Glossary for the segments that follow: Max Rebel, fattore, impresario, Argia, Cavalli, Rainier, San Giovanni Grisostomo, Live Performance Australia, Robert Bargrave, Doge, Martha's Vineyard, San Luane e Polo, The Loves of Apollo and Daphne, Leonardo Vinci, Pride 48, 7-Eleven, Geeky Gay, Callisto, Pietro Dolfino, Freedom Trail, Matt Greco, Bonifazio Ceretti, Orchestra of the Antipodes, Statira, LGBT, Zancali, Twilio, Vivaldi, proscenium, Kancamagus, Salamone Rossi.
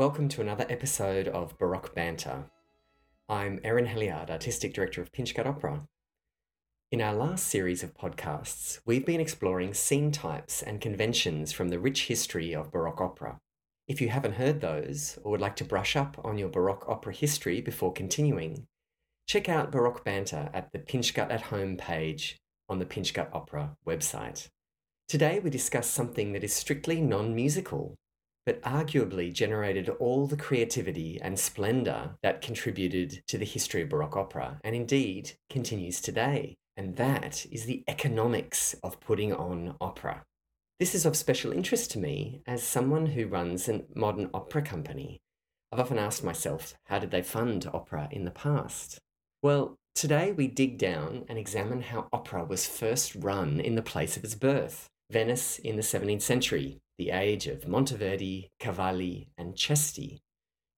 Welcome to another episode of Baroque Banter. I'm Erin Helliard, Artistic Director of Pinchgut Opera. In our last series of podcasts, we've been exploring scene types and conventions from the rich history of Baroque opera. If you haven't heard those, or would like to brush up on your Baroque opera history before continuing, check out Baroque Banter at the Pinchgut at Home page on the Pinchgut Opera website. Today we discuss something that is strictly non-musical, but arguably generated all the creativity and splendour that contributed to the history of Baroque opera, and indeed continues today, and that is the economics of putting on opera. This is of special interest to me as someone who runs a modern opera company. I've often asked myself, how did they fund opera in the past? Well, today we dig down and examine how opera was first run in the place of its birth, Venice in the 17th century, the age of Monteverdi, Cavalli and Cesti.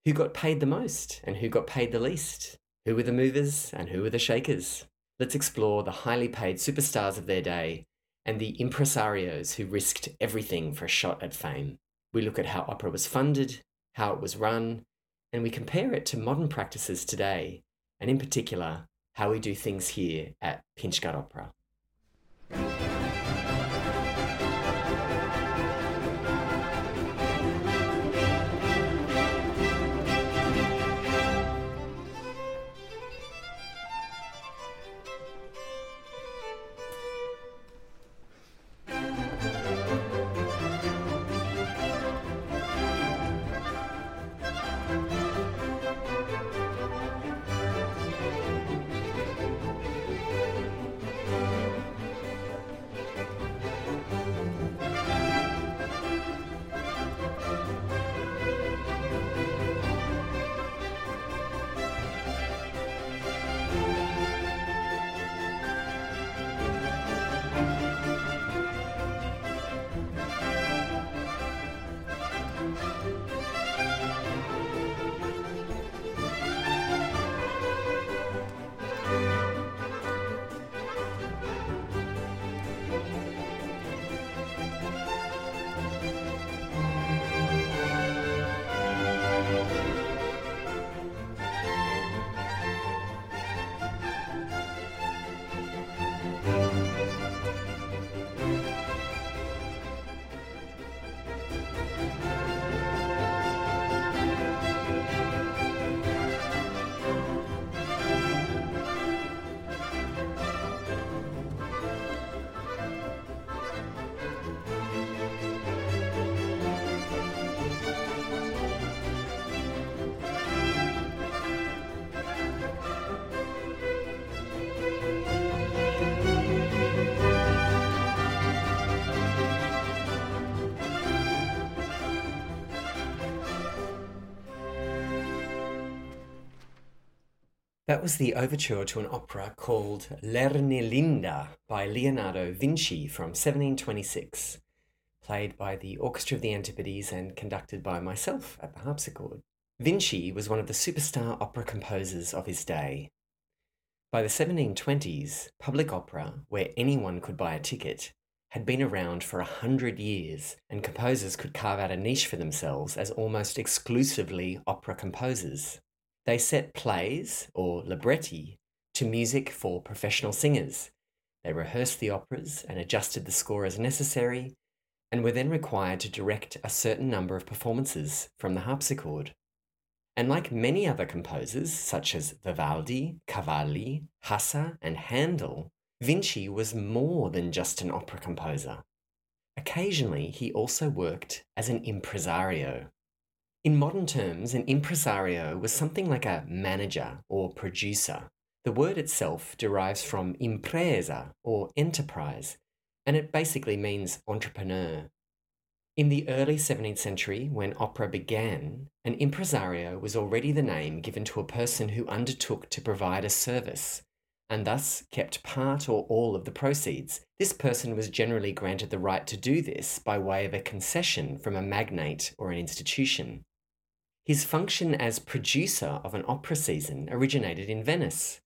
Who got paid the most and who got paid the least? Who were the movers and who were the shakers? Let's explore the highly paid superstars of their day and the impresarios who risked everything for a shot at fame. We look at how opera was funded, how it was run, and we compare it to modern practices today, and in particular, how we do things here at Pinchgut Opera. That was the overture to an opera called L'Ernelinda by Leonardo Vinci from 1726, played by the Orchestra of the Antipodes and conducted by myself at the harpsichord. Vinci was one of the superstar opera composers of his day. By the 1720s, public opera, where anyone could buy a ticket, had been around for 100 years, and composers could carve out a niche for themselves as almost exclusively opera composers. They set plays, or libretti, to music for professional singers. They rehearsed the operas and adjusted the score as necessary, and were then required to direct a certain number of performances from the harpsichord. And like many other composers, such as Vivaldi, Cavalli, Hasse and Handel, Vinci was more than just an opera composer. Occasionally, he also worked as an impresario. In modern terms, an impresario was something like a manager or producer. The word itself derives from impresa or enterprise, and it basically means entrepreneur. In the early 17th century, when opera began, an impresario was already the name given to a person who undertook to provide a service, and thus kept part or all of the proceeds. This person was generally granted the right to do this by way of a concession from a magnate or an institution. His function as producer of an opera season originated in Venice,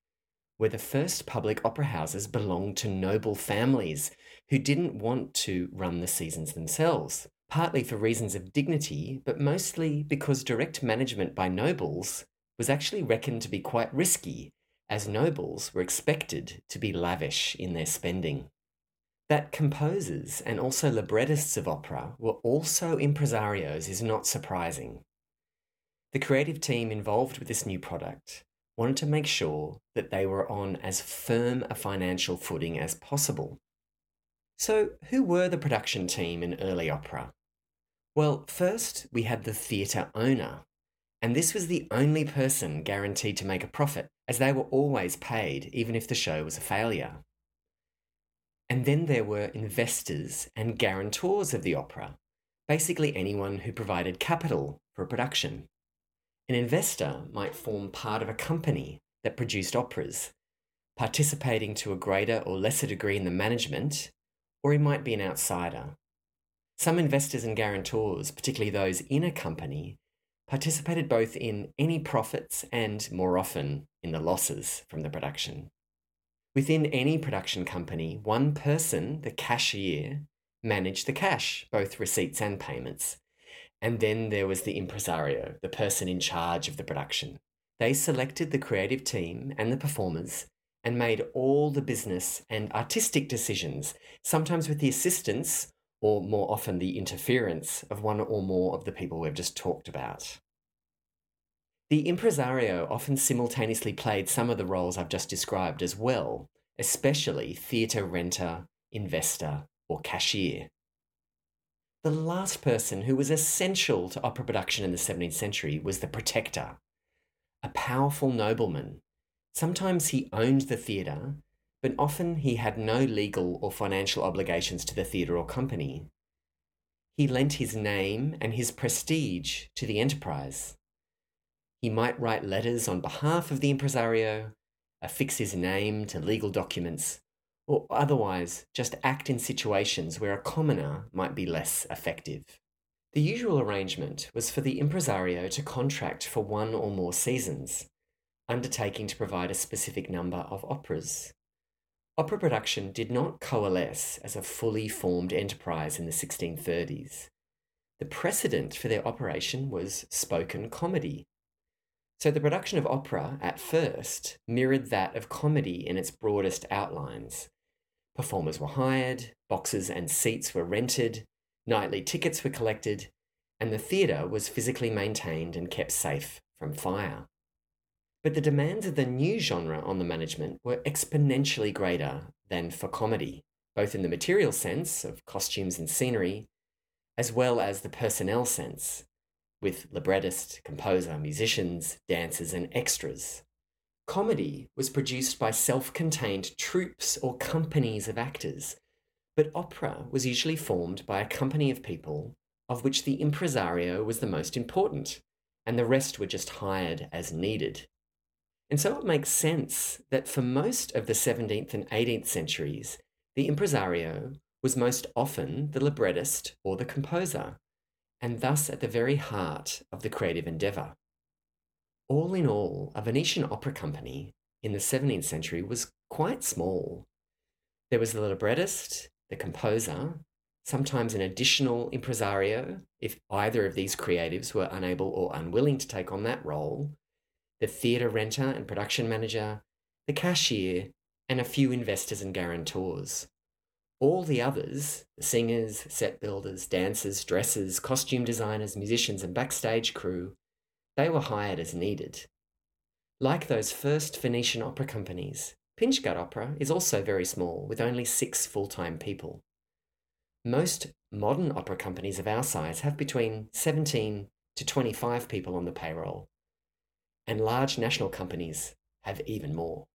where the first public opera houses belonged to noble families who didn't want to run the seasons themselves. partly for reasons of dignity, but mostly because direct management by nobles was actually reckoned to be quite risky, as nobles were expected to be lavish in their spending. That composers and also librettists of opera were also impresarios is not surprising. The creative team involved with this new product wanted to make sure that they were on as firm a financial footing as possible. So, who were the production team in early opera? Well, first we had the theatre owner, and this was the only person guaranteed to make a profit, as they were always paid even if the show was a failure. And then there were investors and guarantors of the opera, basically anyone who provided capital for a production. An investor might form part of a company that produced operas, participating to a greater or lesser degree in the management, or he might be an outsider. Some investors and guarantors, particularly those in a company, participated both in any profits and, more often, in the losses from the production. Within any production company, one person, the cashier, managed the cash, both receipts and payments. And then there was the impresario, the person in charge of the production. They selected the creative team and the performers and made all the business and artistic decisions, sometimes with the assistance, or more often the interference, of one or more of the people we've just talked about. The impresario often simultaneously played some of the roles I've just described as well, especially theatre renter, investor, or cashier. The last person who was essential to opera production in the 17th century was the protector, a powerful nobleman. Sometimes he owned the theatre, but often he had no legal or financial obligations to the theatre or company. He lent his name and his prestige to the enterprise. He might write letters on behalf of the impresario, affix his name to legal documents, or otherwise just act in situations where a commoner might be less effective. The usual arrangement was for the impresario to contract for one or more seasons, undertaking to provide a specific number of operas. Opera production did not coalesce as a fully formed enterprise in the 1630s. The precedent for their operation was spoken comedy. So the production of opera, at first, mirrored that of comedy in its broadest outlines. Performers were hired, boxes and seats were rented, nightly tickets were collected, and the theatre was physically maintained and kept safe from fire. But the demands of the new genre on the management were exponentially greater than for comedy, both in the material sense of costumes and scenery, as well as the personnel sense, with librettist, composer, musicians, dancers and extras. Comedy was produced by self-contained troupes or companies of actors, but opera was usually formed by a company of people, of which the impresario was the most important, and the rest were just hired as needed. And so it makes sense that for most of the 17th and 18th centuries, the impresario was most often the librettist or the composer, and thus at the very heart of the creative endeavour. All in all, a Venetian opera company in the 17th century was quite small. There was the librettist, the composer, sometimes an additional impresario if either of these creatives were unable or unwilling to take on that role, the theatre renter and production manager, the cashier, and a few investors and guarantors. All the others, the singers, set builders, dancers, dressers, costume designers, musicians and backstage crew, they were hired as needed. Like those first Venetian opera companies, Pinchgut Opera is also very small, with only 6 full-time people. Most modern opera companies of our size have between 17 to 25 people on the payroll, and large national companies have even more.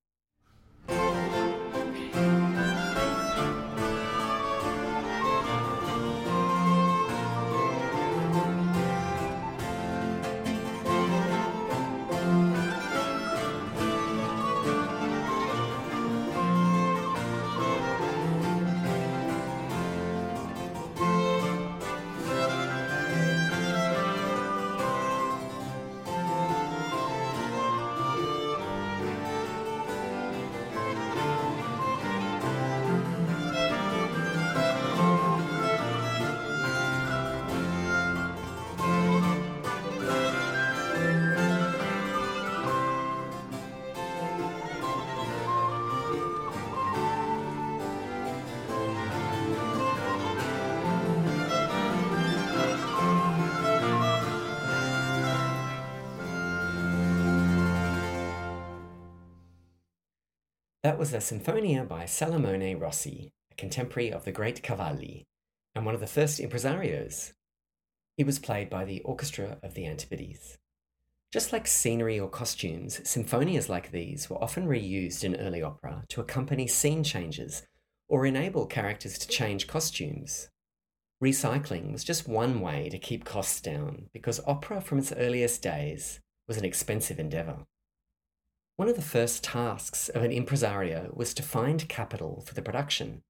That was the Sinfonia by Salamone Rossi, a contemporary of the great Cavalli, and one of the first impresarios. It was played by the Orchestra of the Antipodes. Just like scenery or costumes, sinfonias like these were often reused in early opera to accompany scene changes or enable characters to change costumes. Recycling was just one way to keep costs down, because opera from its earliest days was an expensive endeavour. One of the first tasks of an impresario was to find capital for the production.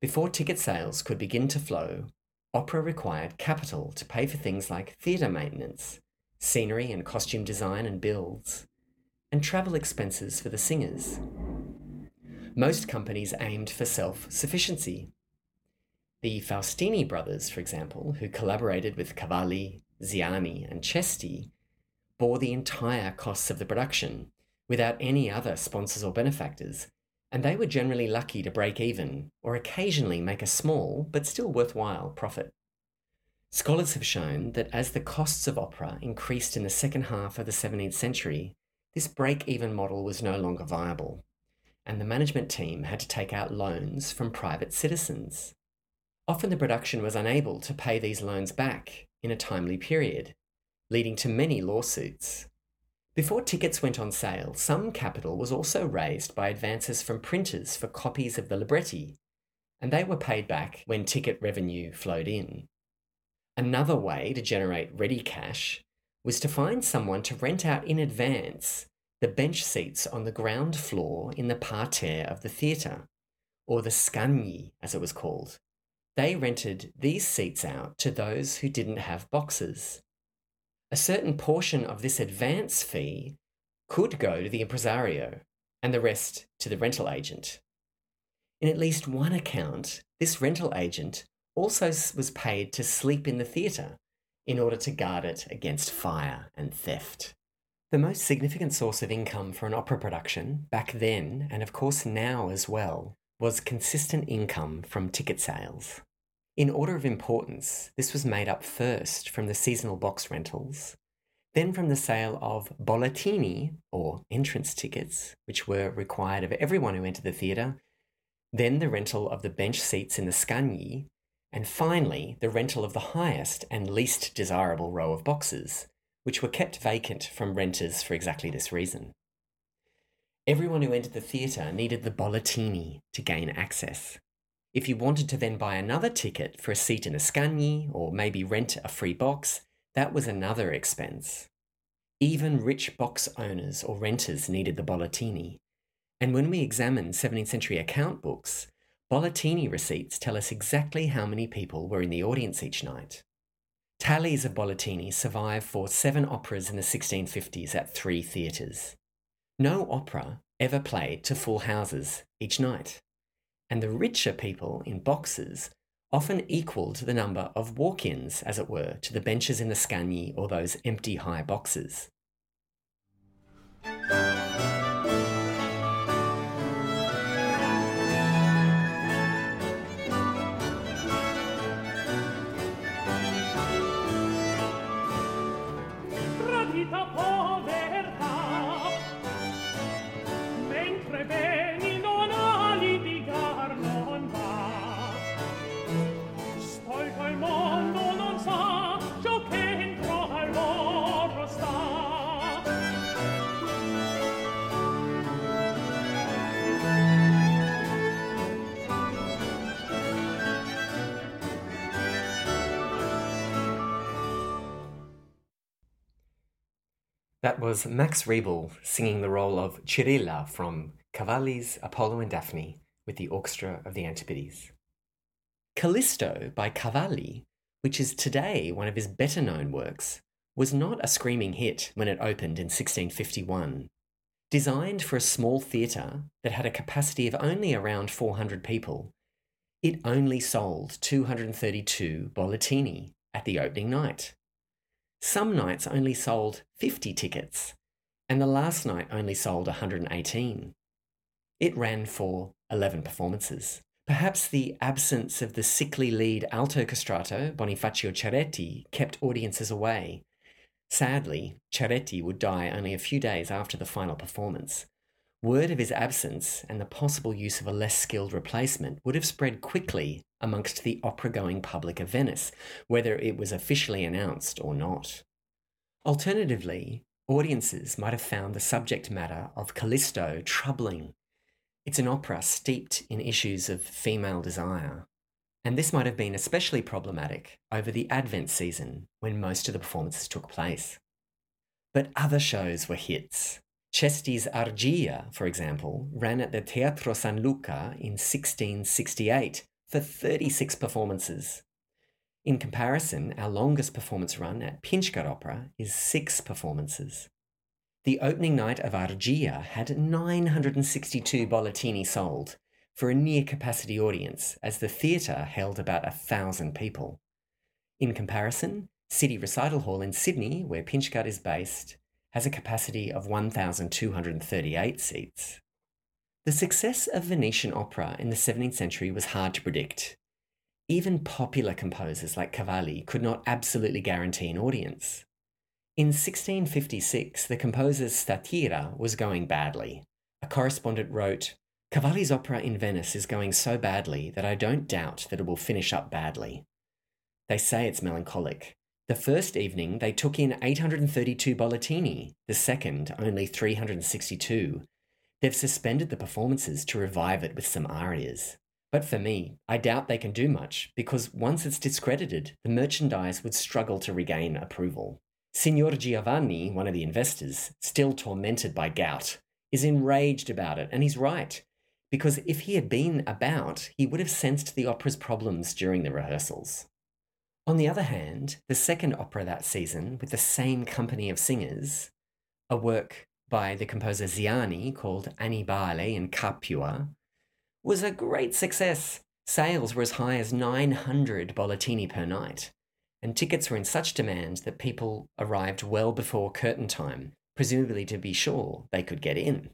Before ticket sales could begin to flow, opera required capital to pay for things like theatre maintenance, scenery and costume design and builds, and travel expenses for the singers. Most companies aimed for self-sufficiency. The Faustini brothers, for example, who collaborated with Cavalli, Ziani and Cesti, bore the entire costs of the production, without any other sponsors or benefactors, and they were generally lucky to break even, or occasionally make a small, but still worthwhile, profit. Scholars have shown that as the costs of opera increased in the second half of the 17th century, this break-even model was no longer viable, and the management team had to take out loans from private citizens. Often the production was unable to pay these loans back in a timely period, leading to many lawsuits. Before tickets went on sale, some capital was also raised by advances from printers for copies of the libretti, and they were paid back when ticket revenue flowed in. Another way to generate ready cash was to find someone to rent out in advance the bench seats on the ground floor in the parterre of the theatre, or the scagni, as it was called. They rented these seats out to those who didn't have boxes. A certain portion of this advance fee could go to the impresario and the rest to the rental agent. In at least one account, this rental agent also was paid to sleep in the theatre in order to guard it against fire and theft. The most significant source of income for an opera production back then, and of course now as well, was consistent income from ticket sales. In order of importance, this was made up first from the seasonal box rentals, then from the sale of bollettini, or entrance tickets, which were required of everyone who entered the theatre, then the rental of the bench seats in the scagni, and finally the rental of the highest and least desirable row of boxes, which were kept vacant from renters for exactly this reason. Everyone who entered the theatre needed the bollettini to gain access. If you wanted to then buy another ticket for a seat in a scagni, or maybe rent a free box, that was another expense. Even rich box owners or renters needed the bollettini. And when we examine 17th century account books, bollettini receipts tell us exactly how many people were in the audience each night. Tallies of bollettini survive for 7 operas in the 1650s at 3 theatres. No opera ever played to full houses each night, and the richer people in boxes often equalled the number of walk-ins, as it were, to the benches in the scagni or those empty high boxes. That was Max Rebel singing the role of Cirilla from Cavalli's Apollo and Daphne with the Orchestra of the Antipodes. Callisto by Cavalli, which is today one of his better-known works, was not a screaming hit when it opened in 1651. Designed for a small theatre that had a capacity of only around 400 people, it only sold 232 bollettini at the opening night. Some nights only sold 50 tickets, and the last night only sold 118. It ran for 11 performances. Perhaps the absence of the sickly lead alto castrato, Bonifazio Ceretti, kept audiences away. Sadly, Ceretti would die only a few days after the final performance, Word of his absence and the possible use of a less skilled replacement would have spread quickly amongst the opera-going public of Venice, whether it was officially announced or not. Alternatively, audiences might have found the subject matter of Callisto troubling. It's an opera steeped in issues of female desire, and this might have been especially problematic over the Advent season when most of the performances took place. But other shows were hits. Cesti's Argia, for example, ran at the Teatro San Luca in 1668 for 36 performances. In comparison, our longest performance run at Pinchgut Opera is 6 performances. The opening night of Argia had 962 bollettini sold for a near-capacity audience, as the theatre held about 1,000 people. In comparison, City Recital Hall in Sydney, where Pinchgut is based, has a capacity of 1,238 seats. The success of Venetian opera in the 17th century was hard to predict. Even popular composers like Cavalli could not absolutely guarantee an audience. In 1656, the composer's Statira was going badly. A correspondent wrote, "Cavalli's opera in Venice is going so badly that I don't doubt that it will finish up badly. They say it's melancholic. The first evening, they took in 832 bollettini, the second, only 362. They've suspended the performances to revive it with some arias. But for me, I doubt they can do much, because once it's discredited, the merchandise would struggle to regain approval. Signor Giovanni, one of the investors, still tormented by gout, is enraged about it, and he's right, because if he had been about, he would have sensed the opera's problems during the rehearsals." On the other hand, the second opera that season, with the same company of singers, a work by the composer Ziani called Annibale in Capua, was a great success. Sales were as high as 900 bollettini per night, and tickets were in such demand that people arrived well before curtain time, presumably to be sure they could get in.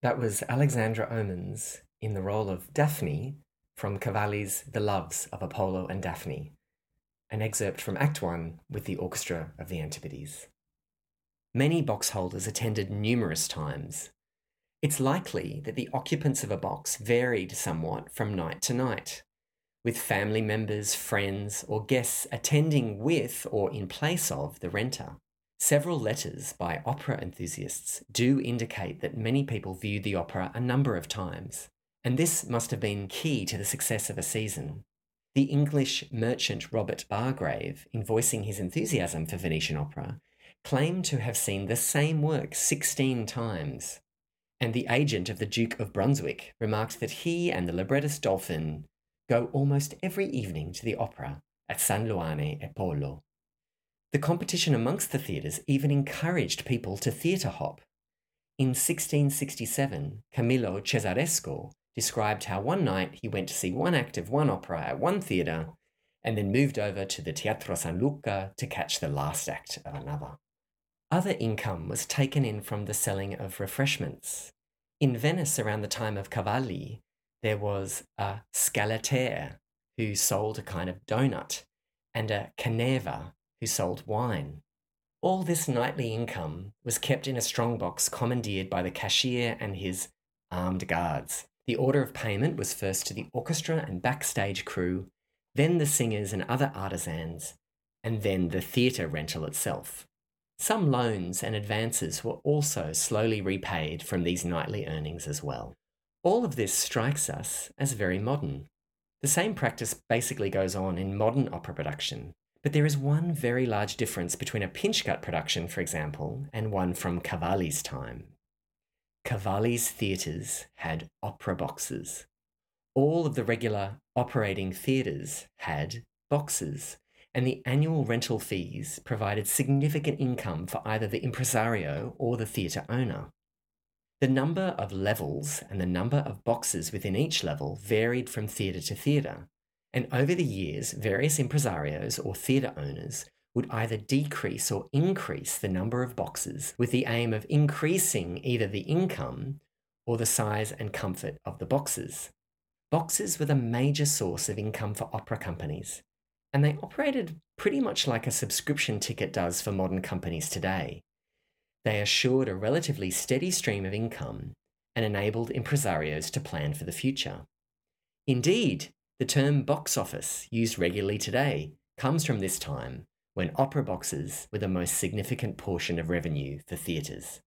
That was Alexandra Omens in the role of Daphne from Cavalli's The Loves of Apollo and Daphne, an excerpt from Act 1 with the Orchestra of the Antipodes. Many box holders attended numerous times. It's likely that the occupants of a box varied somewhat from night to night, with family members, friends, or guests attending with or in place of the renter. Several letters by opera enthusiasts do indicate that many people viewed the opera a number of times, and this must have been key to the success of a season. the English merchant Robert Bargrave, in voicing his enthusiasm for Venetian opera, claimed to have seen the same work 16 times, and the agent of the Duke of Brunswick remarked that he and the librettist Dolphin go almost every evening to the opera at San Luane e Polo. The competition amongst the theatres even encouraged people to theatre hop. In 1667, Camillo Cesaresco described how one night he went to see one act of one opera at one theatre and then moved over to the Teatro San Luca to catch the last act of another. Other income was taken in from the selling of refreshments. In Venice around the time of Cavalli, there was a scalatore who sold a kind of donut and a caneva who sold wine. All this nightly income was kept in a strongbox commandeered by the cashier and his armed guards. The order of payment was first to the orchestra and backstage crew, then the singers and other artisans, and then the theatre rental itself. Some loans and advances were also slowly repaid from these nightly earnings as well. All of this strikes us as very modern. The same practice basically goes on in modern opera production, but there is one very large difference between a Pinchgut production, for example, and one from Cavalli's time. Cavalli's theatres had opera boxes. All of the regular operating theatres had boxes, and the annual rental fees provided significant income for either the impresario or the theatre owner. The number of levels and the number of boxes within each level varied from theatre to theatre, and over the years, various impresarios or theatre owners would either decrease or increase the number of boxes with the aim of increasing either the income or the size and comfort of the boxes. Boxes were the major source of income for opera companies, and they operated pretty much like a subscription ticket does for modern companies today. They assured a relatively steady stream of income and enabled impresarios to plan for the future. Indeed, the term box office, used regularly today, comes from this time when opera boxes were the most significant portion of revenue for theatres.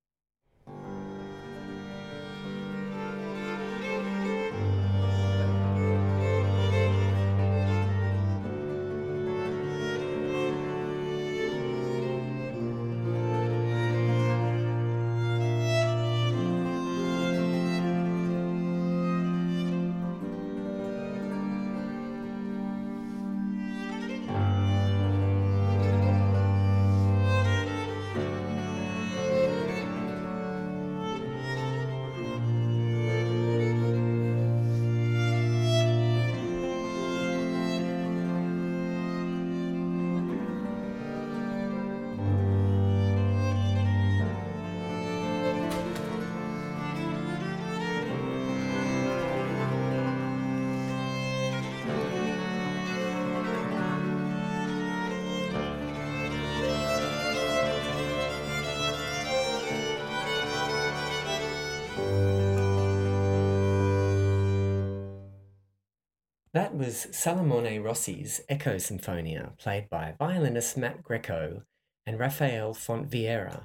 That was Salamone Rossi's Echo Sinfonia, played by violinist Matt Greco and Raphael Fontviera,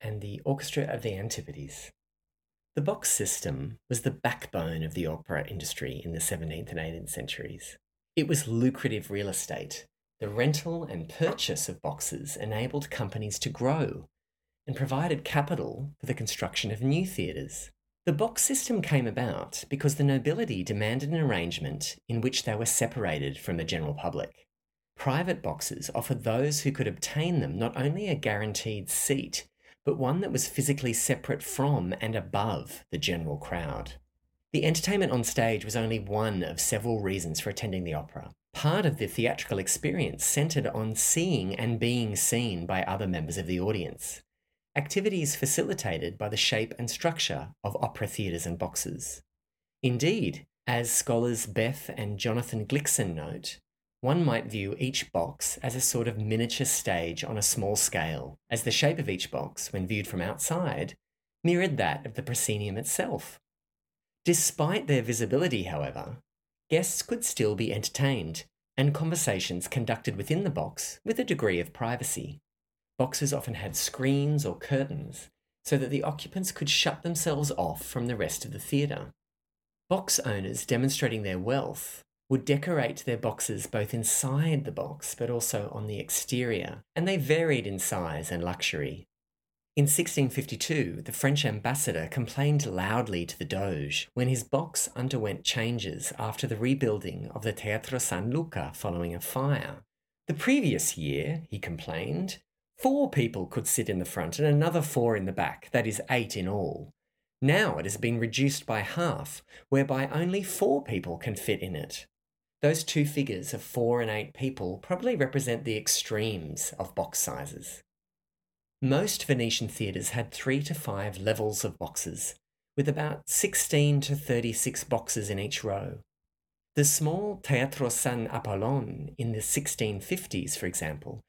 and the Orchestra of the Antipodes. The box system was the backbone of the opera industry in the 17th and 18th centuries. It was lucrative real estate. The rental and purchase of boxes enabled companies to grow and provided capital for the construction of new theatres. The box system came about because the nobility demanded an arrangement in which they were separated from the general public. Private boxes offered those who could obtain them not only a guaranteed seat, but one that was physically separate from and above the general crowd. The entertainment on stage was only one of several reasons for attending the opera. Part of the theatrical experience centred on seeing and being seen by other members of the audience. Activities facilitated by the shape and structure of opera theatres and boxes. Indeed, as scholars Beth and Jonathan Glixon note, one might view each box as a sort of miniature stage on a small scale, as the shape of each box, when viewed from outside, mirrored that of the proscenium itself. Despite their visibility, however, guests could still be entertained, and conversations conducted within the box with a degree of privacy. Boxes often had screens or curtains so that the occupants could shut themselves off from the rest of the theatre. Box owners demonstrating their wealth would decorate their boxes both inside the box but also on the exterior, and they varied in size and luxury. In 1652, the French ambassador complained loudly to the Doge when his box underwent changes after the rebuilding of the Teatro San Luca following a fire. The previous year, he complained, 4 people could sit in the front and another 4 in the back, that is 8 in all. Now it has been reduced by half, whereby only 4 people can fit in it. Those two figures of 4 and 8 people probably represent the extremes of box sizes. Most Venetian theatres had 3 to 5 levels of boxes, with about 16 to 36 boxes in each row. The small Teatro San Apollo in the 1650s, for example,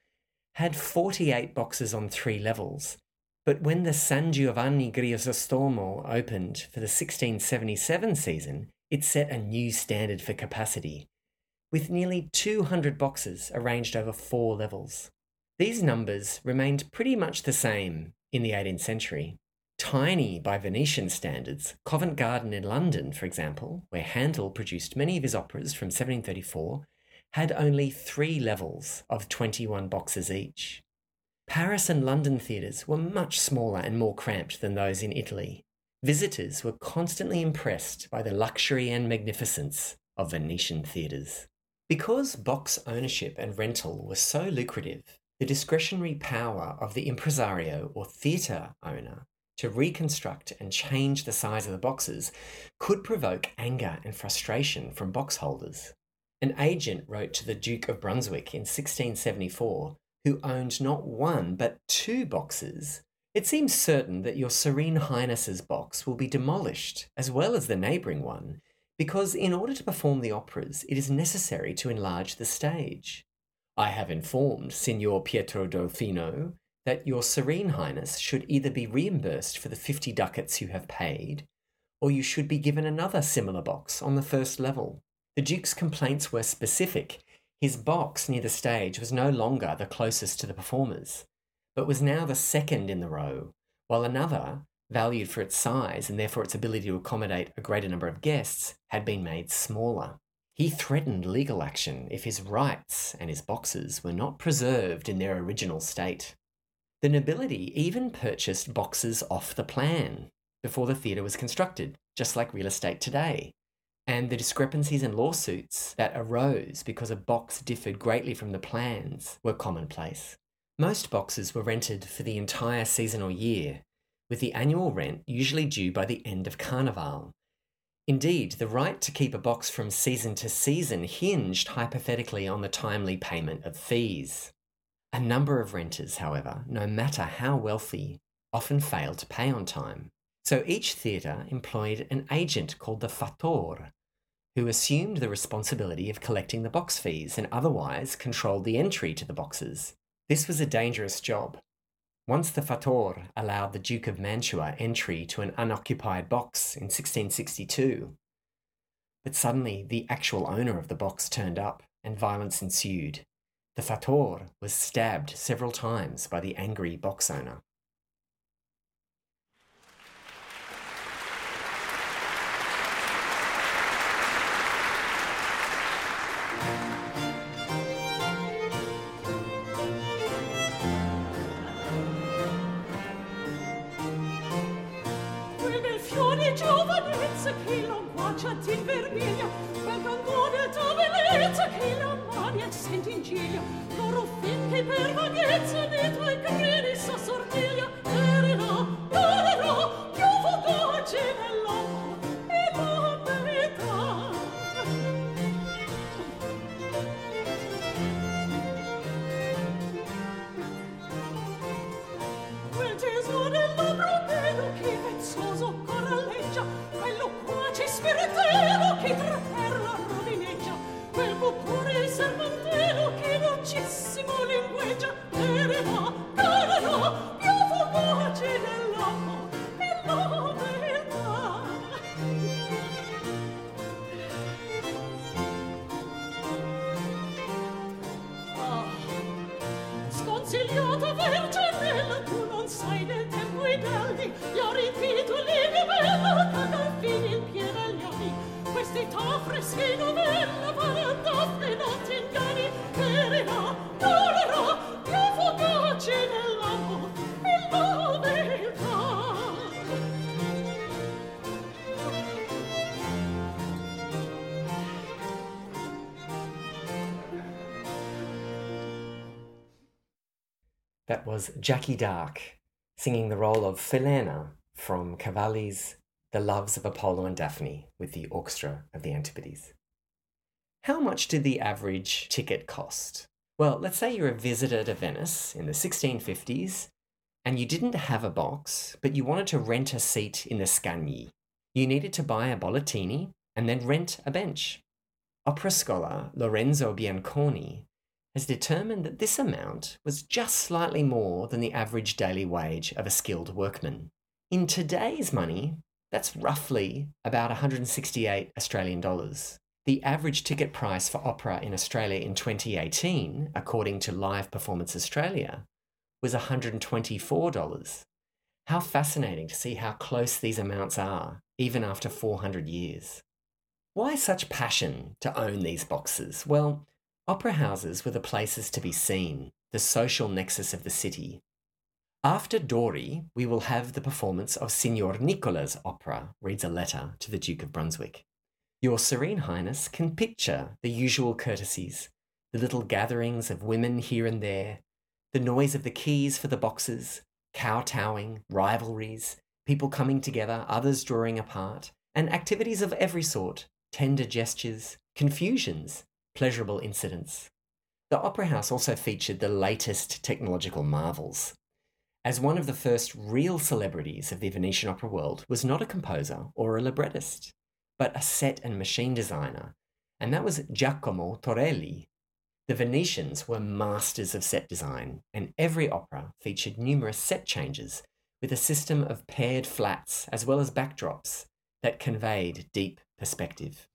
had 48 boxes on 3 levels, but when the San Giovanni Grisostomo opened for the 1677 season, it set a new standard for capacity, with nearly 200 boxes arranged over 4 levels. These numbers remained pretty much the same in the 18th century. Tiny by Venetian standards, Covent Garden in London, for example, where Handel produced many of his operas from 1734, had only 3 levels of 21 boxes each. Paris and London theatres were much smaller and more cramped than those in Italy. Visitors were constantly impressed by the luxury and magnificence of Venetian theatres. Because box ownership and rental were so lucrative, the discretionary power of the impresario or theatre owner to reconstruct and change the size of the boxes could provoke anger and frustration from box holders. An agent wrote to the Duke of Brunswick in 1674 who owned not 1 but 2 boxes. "It seems certain that your Serene Highness's box will be demolished, as well as the neighbouring one, because in order to perform the operas it is necessary to enlarge the stage. I have informed Signor Pietro Dolfino that your Serene Highness should either be reimbursed for the 50 ducats you have paid, or you should be given another similar box on the first level." The Duke's complaints were specific. His box near the stage was no longer the closest to the performers, but was now the second in the row, while another, valued for its size and therefore its ability to accommodate a greater number of guests, had been made smaller. He threatened legal action if his rights and his boxes were not preserved in their original state. The nobility even purchased boxes off the plan before the theatre was constructed, just like real estate today. And the discrepancies and lawsuits that arose because a box differed greatly from the plans were commonplace. Most boxes were rented for the entire season or year, with the annual rent usually due by the end of Carnival. Indeed, the right to keep a box from season to season hinged hypothetically on the timely payment of fees. A number of renters, however, no matter how wealthy, often failed to pay on time. So each theatre employed an agent called the fattore, who assumed the responsibility of collecting the box fees and otherwise controlled the entry to the boxes. This was a dangerous job. Once the fattore allowed the Duke of Mantua entry to an unoccupied box in 1662, but suddenly the actual owner of the box turned up and violence ensued. The fattore was stabbed several times by the angry box owner. Che la guaccia ti vermiglia, bel candore tua bellezza, che la mania senti in ciglia, loro finché per vaghezza nei tuoi credi s'assortiglia, erina, erina, più fugace nell'ombra e la verità. Quel Gesù del labbro pedo che pensoso coralleggia, spiritero che tra terra rovineggia, quel bucure il serpentino che dolcissimo lingueggia, erena, erena, più fugace dell'uomo e l'overtà. Ah, sconsigliata verginella, tu non sai del tempo ideali, gli orifiti liberi, bella, cagafini in piedi. vastità freschino della Daphne non ti inganni, verrà, durerà, più fugace dell'amor, il nobiltà. That was Jackie Dark singing the role of Filena from Cavalli's The Loves of Apollo and Daphne with the Orchestra of the Antipodes. How much did the average ticket cost? Well, let's say you're a visitor to Venice in the 1650s and you didn't have a box, but you wanted to rent a seat in the Scagni. You needed to buy a bollettini and then rent a bench. Opera scholar Lorenzo Bianconi has determined that this amount was just slightly more than the average daily wage of a skilled workman. In today's money, that's roughly about 168 Australian dollars. The average ticket price for opera in Australia in 2018, according to Live Performance Australia, was $124. How fascinating to see how close these amounts are, even after 400 years. Why such passion to own these boxes? Well, opera houses were the places to be seen, the social nexus of the city. After Dori, we will have the performance of Signor Nicola's opera, reads a letter to the Duke of Brunswick. Your Serene Highness can picture the usual courtesies, the little gatherings of women here and there, the noise of the keys for the boxes, kowtowing, rivalries, people coming together, others drawing apart, and activities of every sort, tender gestures, confusions, pleasurable incidents. The opera house also featured the latest technological marvels. As one of the first real celebrities of the Venetian opera world was not a composer or a librettist, but a set and machine designer, and that was Giacomo Torelli. The Venetians were masters of set design, and every opera featured numerous set changes with a system of paired flats as well as backdrops that conveyed deep perspective.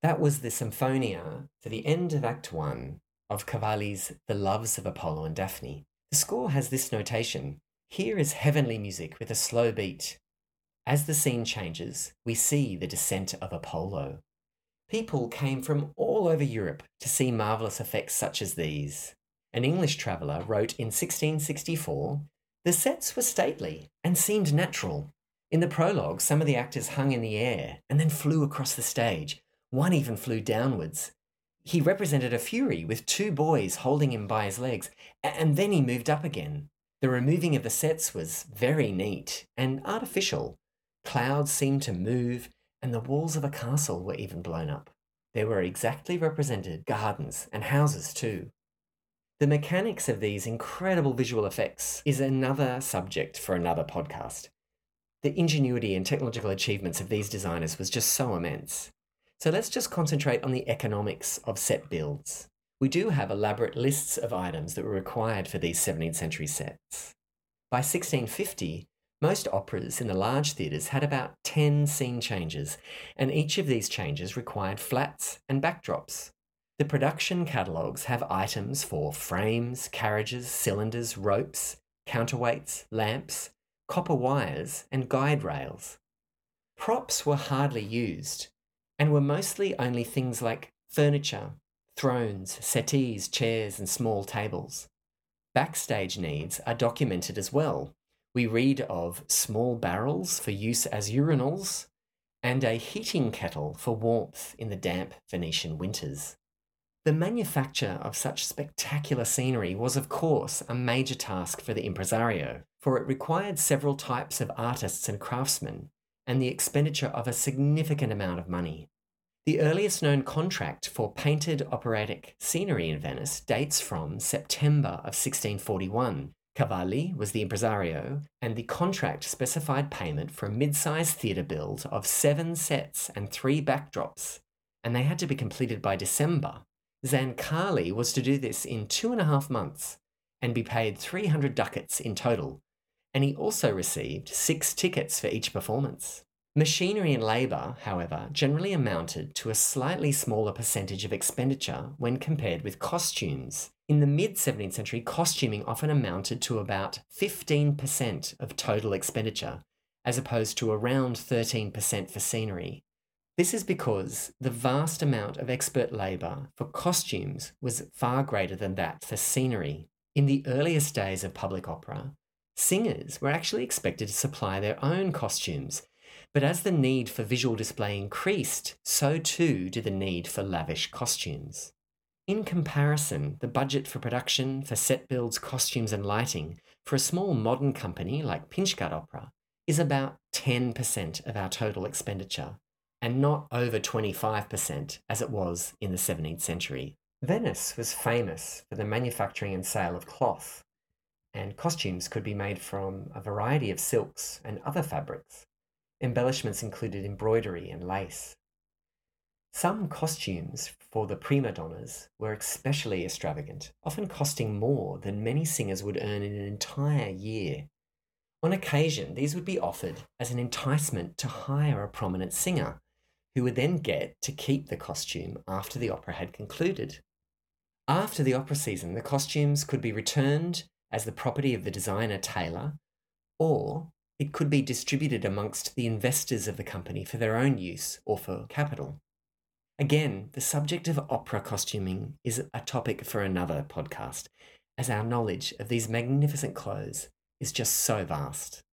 That was the Sinfonia to the end of Act 1 of Cavalli's The Loves of Apollo and Daphne. The score has this notation. Here is heavenly music with a slow beat. As the scene changes, we see the descent of Apollo. People came from all over Europe to see marvellous effects such as these. An English traveller wrote in 1664, "The sets were stately and seemed natural. In the prologue, some of the actors hung in the air and then flew across the stage. One even flew downwards. He represented a fury with two boys holding him by his legs, and then he moved up again. The removing of the sets was very neat and artificial, Clouds seemed to move, and the walls of a castle were even blown up. There were exactly represented gardens and houses too. The mechanics of these incredible visual effects is another subject for another podcast. The ingenuity and technological achievements of these designers was just so immense. So let's just concentrate on the economics of set builds. We do have elaborate lists of items that were required for these 17th century sets. By 1650, most operas in the large theatres had about 10 scene changes, and each of these changes required flats and backdrops. The production catalogues have items for frames, carriages, cylinders, ropes, counterweights, lamps, copper wires, and guide rails. Props were hardly used, and were mostly only things like furniture, thrones, settees, chairs, and small tables. Backstage needs are documented as well. We read of small barrels for use as urinals, and a heating kettle for warmth in the damp Venetian winters. The manufacture of such spectacular scenery was, of course, a major task for the impresario, for it required several types of artists and craftsmen, and the expenditure of a significant amount of money. The earliest known contract for painted operatic scenery in Venice dates from September of 1641. Cavalli was the impresario, and the contract specified payment for a mid-sized theatre build of 7 sets and 3 backdrops, and they had to be completed by December. Zancali was to do this in 2.5 months and be paid 300 ducats in total, and he also received 6 tickets for each performance. Machinery and labour, however, generally amounted to a slightly smaller percentage of expenditure when compared with costumes. In the mid-17th century, costuming often amounted to about 15% of total expenditure, as opposed to around 13% for scenery. This is because the vast amount of expert labour for costumes was far greater than that for scenery. In the earliest days of public opera, singers were actually expected to supply their own costumes, but as the need for visual display increased, so too did the need for lavish costumes. In comparison, the budget for production, for set builds, costumes and lighting for a small modern company like Pinchgut Opera is about 10% of our total expenditure, and not over 25% as it was in the 17th century. Venice was famous for the manufacturing and sale of cloth, and costumes could be made from a variety of silks and other fabrics. Embellishments included embroidery and lace. Some costumes for the prima donnas were especially extravagant, often costing more than many singers would earn in an entire year. On occasion, these would be offered as an enticement to hire a prominent singer, who would then get to keep the costume after the opera had concluded. After the opera season, the costumes could be returned as the property of the designer tailor, or it could be distributed amongst the investors of the company for their own use or for capital. Again, the subject of opera costuming is a topic for another podcast, as our knowledge of these magnificent clothes is just so vast.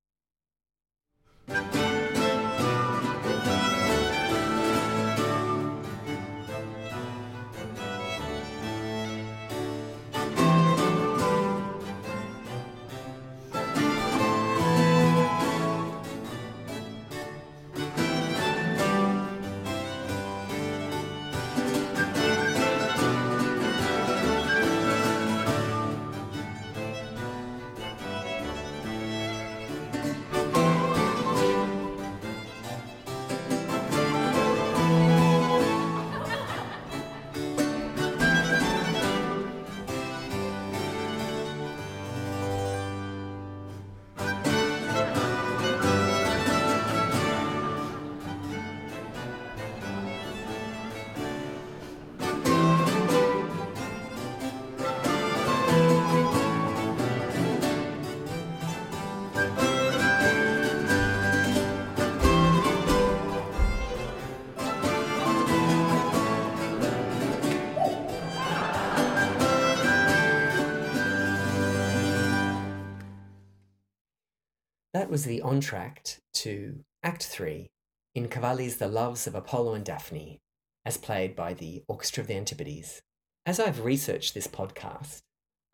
That was the entr'acte to Act 3 in Cavalli's The Loves of Apollo and Daphne, as played by the Orchestra of the Antipodes. As I've researched this podcast,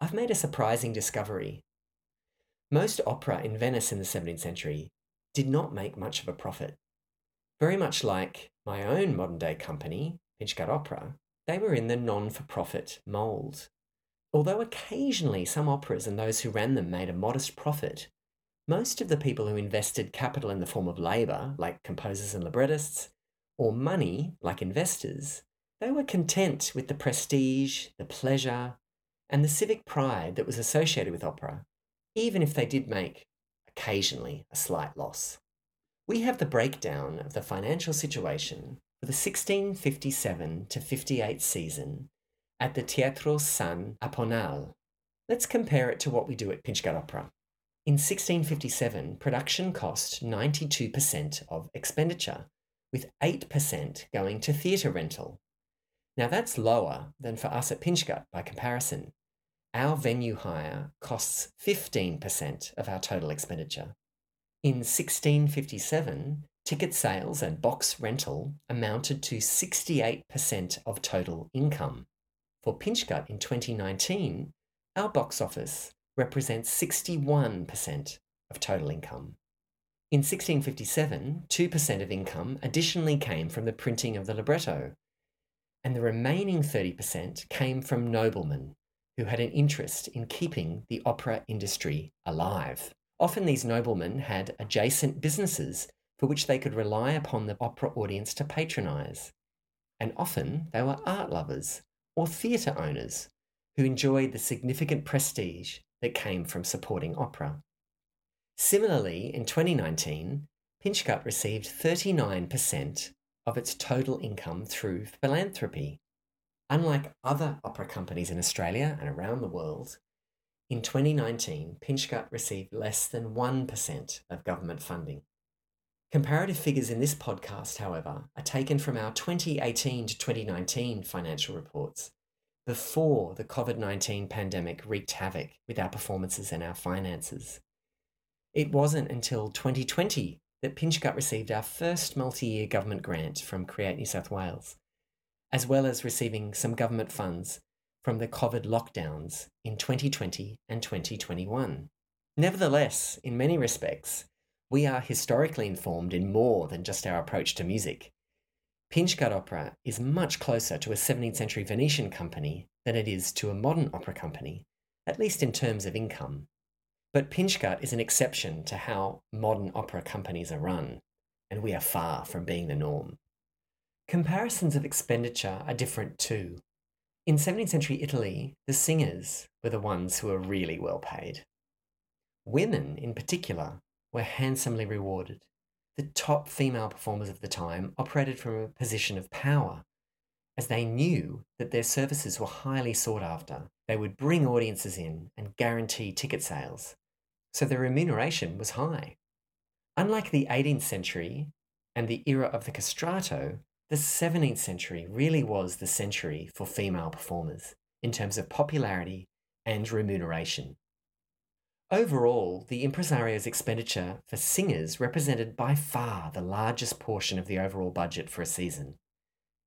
I've made a surprising discovery. Most opera in Venice in the 17th century did not make much of a profit. Very much like my own modern-day company, Pinchgut Opera, they were in the non-for-profit mould. Although occasionally some operas and those who ran them made a modest profit, most of the people who invested capital in the form of labour, like composers and librettists, or money, like investors, they were content with the prestige, the pleasure, and the civic pride that was associated with opera, even if they did make, occasionally, a slight loss. We have the breakdown of the financial situation for the 1657 to 58 season at the Teatro San Luca. Let's compare it to what we do at Pinchgut Opera. In 1657, production cost 92% of expenditure, with 8% going to theatre rental. Now that's lower than for us at Pinchgut by comparison. Our venue hire costs 15% of our total expenditure. In 1657, ticket sales and box rental amounted to 68% of total income. For Pinchgut in 2019, our box office represents 61% of total income. In 1657, 2% of income additionally came from the printing of the libretto, and the remaining 30% came from noblemen who had an interest in keeping the opera industry alive. Often these noblemen had adjacent businesses for which they could rely upon the opera audience to patronise, and often they were art lovers or theatre owners who enjoyed the significant prestige that came from supporting opera. Similarly, in 2019, Pinchgut received 39% of its total income through philanthropy. Unlike other opera companies in Australia and around the world, in 2019, Pinchgut received less than 1% of government funding. Comparative figures in this podcast, however, are taken from our 2018 to 2019 financial reports, before the COVID-19 pandemic wreaked havoc with our performances and our finances. It wasn't until 2020 that Pinchgut received our first multi-year government grant from Create New South Wales, as well as receiving some government funds from the COVID lockdowns in 2020 and 2021. Nevertheless, in many respects, we are historically informed in more than just our approach to music. Pinchgut Opera is much closer to a 17th century Venetian company than it is to a modern opera company, at least in terms of income. But Pinchgut is an exception to how modern opera companies are run, and we are far from being the norm. Comparisons of expenditure are different too. In 17th century Italy, the singers were the ones who were really well paid. Women, in particular, were handsomely rewarded. The top female performers of the time operated from a position of power, as they knew that their services were highly sought after. They would bring audiences in and guarantee ticket sales, so their remuneration was high. Unlike the 18th century and the era of the castrato, the 17th century really was the century for female performers in terms of popularity and remuneration. Overall, the impresario's expenditure for singers represented by far the largest portion of the overall budget for a season.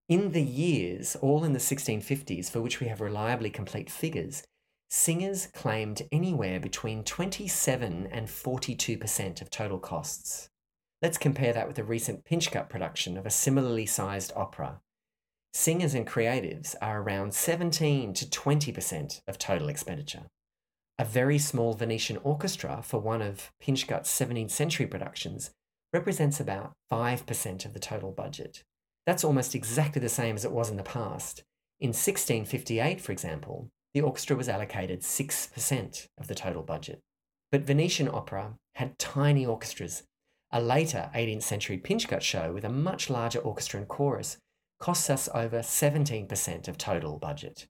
In the years, all in the 1650s, for which we have reliably complete figures, singers claimed anywhere between 27 and 42% of total costs. Let's compare that with a recent Pinchgut production of a similarly sized opera. Singers and creatives are around 17 to 20% of total expenditure. A very small Venetian orchestra for one of Pinchgut's 17th century productions represents about 5% of the total budget. That's almost exactly the same as it was in the past. In 1658, for example, the orchestra was allocated 6% of the total budget. But Venetian opera had tiny orchestras. A later 18th century Pinchgut show with a much larger orchestra and chorus costs us over 17% of total budget.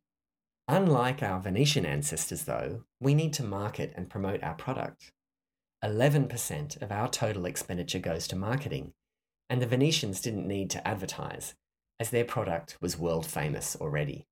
Unlike our Venetian ancestors, though, we need to market and promote our product. 11% of our total expenditure goes to marketing, and the Venetians didn't need to advertise, as their product was world famous already.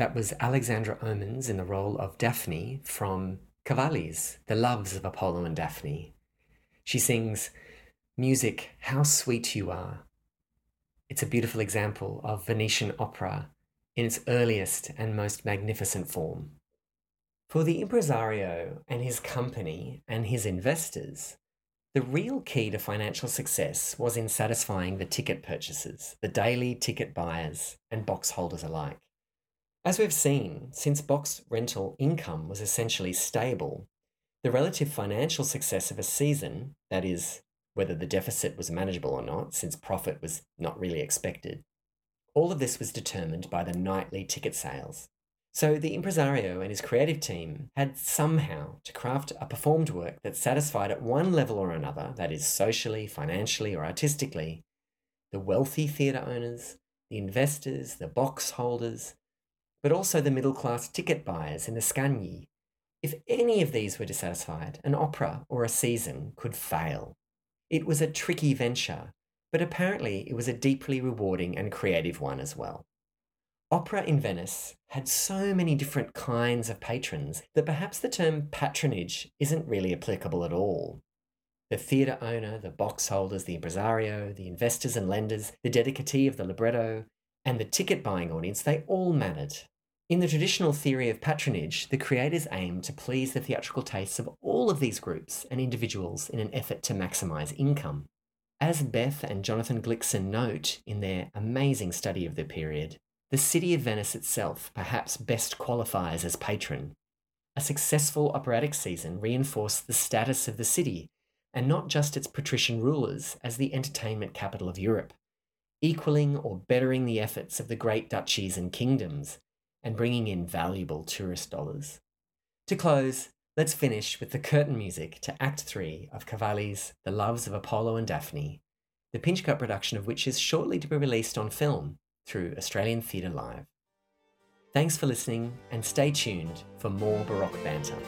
That was Alexandra Omens in the role of Daphne from Cavalli's The Loves of Apollo and Daphne. She sings, "Music, how sweet you are." It's a beautiful example of Venetian opera in its earliest and most magnificent form. For the impresario and his company and his investors, the real key to financial success was in satisfying the ticket purchasers, the daily ticket buyers and box holders alike. As we've seen, since box rental income was essentially stable, the relative financial success of a season, that is, whether the deficit was manageable or not, since profit was not really expected, all of this was determined by the nightly ticket sales. So the impresario and his creative team had somehow to craft a performed work that satisfied at one level or another, that is socially, financially or artistically, the wealthy theatre owners, the investors, the box holders, but also the middle-class ticket buyers in the Scagni. If any of these were dissatisfied, an opera or a season could fail. It was a tricky venture, but apparently it was a deeply rewarding and creative one as well. Opera in Venice had so many different kinds of patrons that perhaps the term patronage isn't really applicable at all. The theatre owner, the box holders, the impresario, the investors and lenders, the dedicatee of the libretto, and the ticket-buying audience, they all mattered. In the traditional theory of patronage, the creators aimed to please the theatrical tastes of all of these groups and individuals in an effort to maximise income. As Beth and Jonathan Glixon note in their amazing study of the period, the city of Venice itself perhaps best qualifies as patron. A successful operatic season reinforced the status of the city, and not just its patrician rulers, as the entertainment capital of Europe, equaling or bettering the efforts of the great duchies and kingdoms, and bringing in valuable tourist dollars. To close, let's finish with the curtain music to Act 3 of Cavalli's The Loves of Apollo and Daphne, the Pinchgut production of which is shortly to be released on film through Australian Theatre Live. Thanks for listening, and stay tuned for more Baroque banter.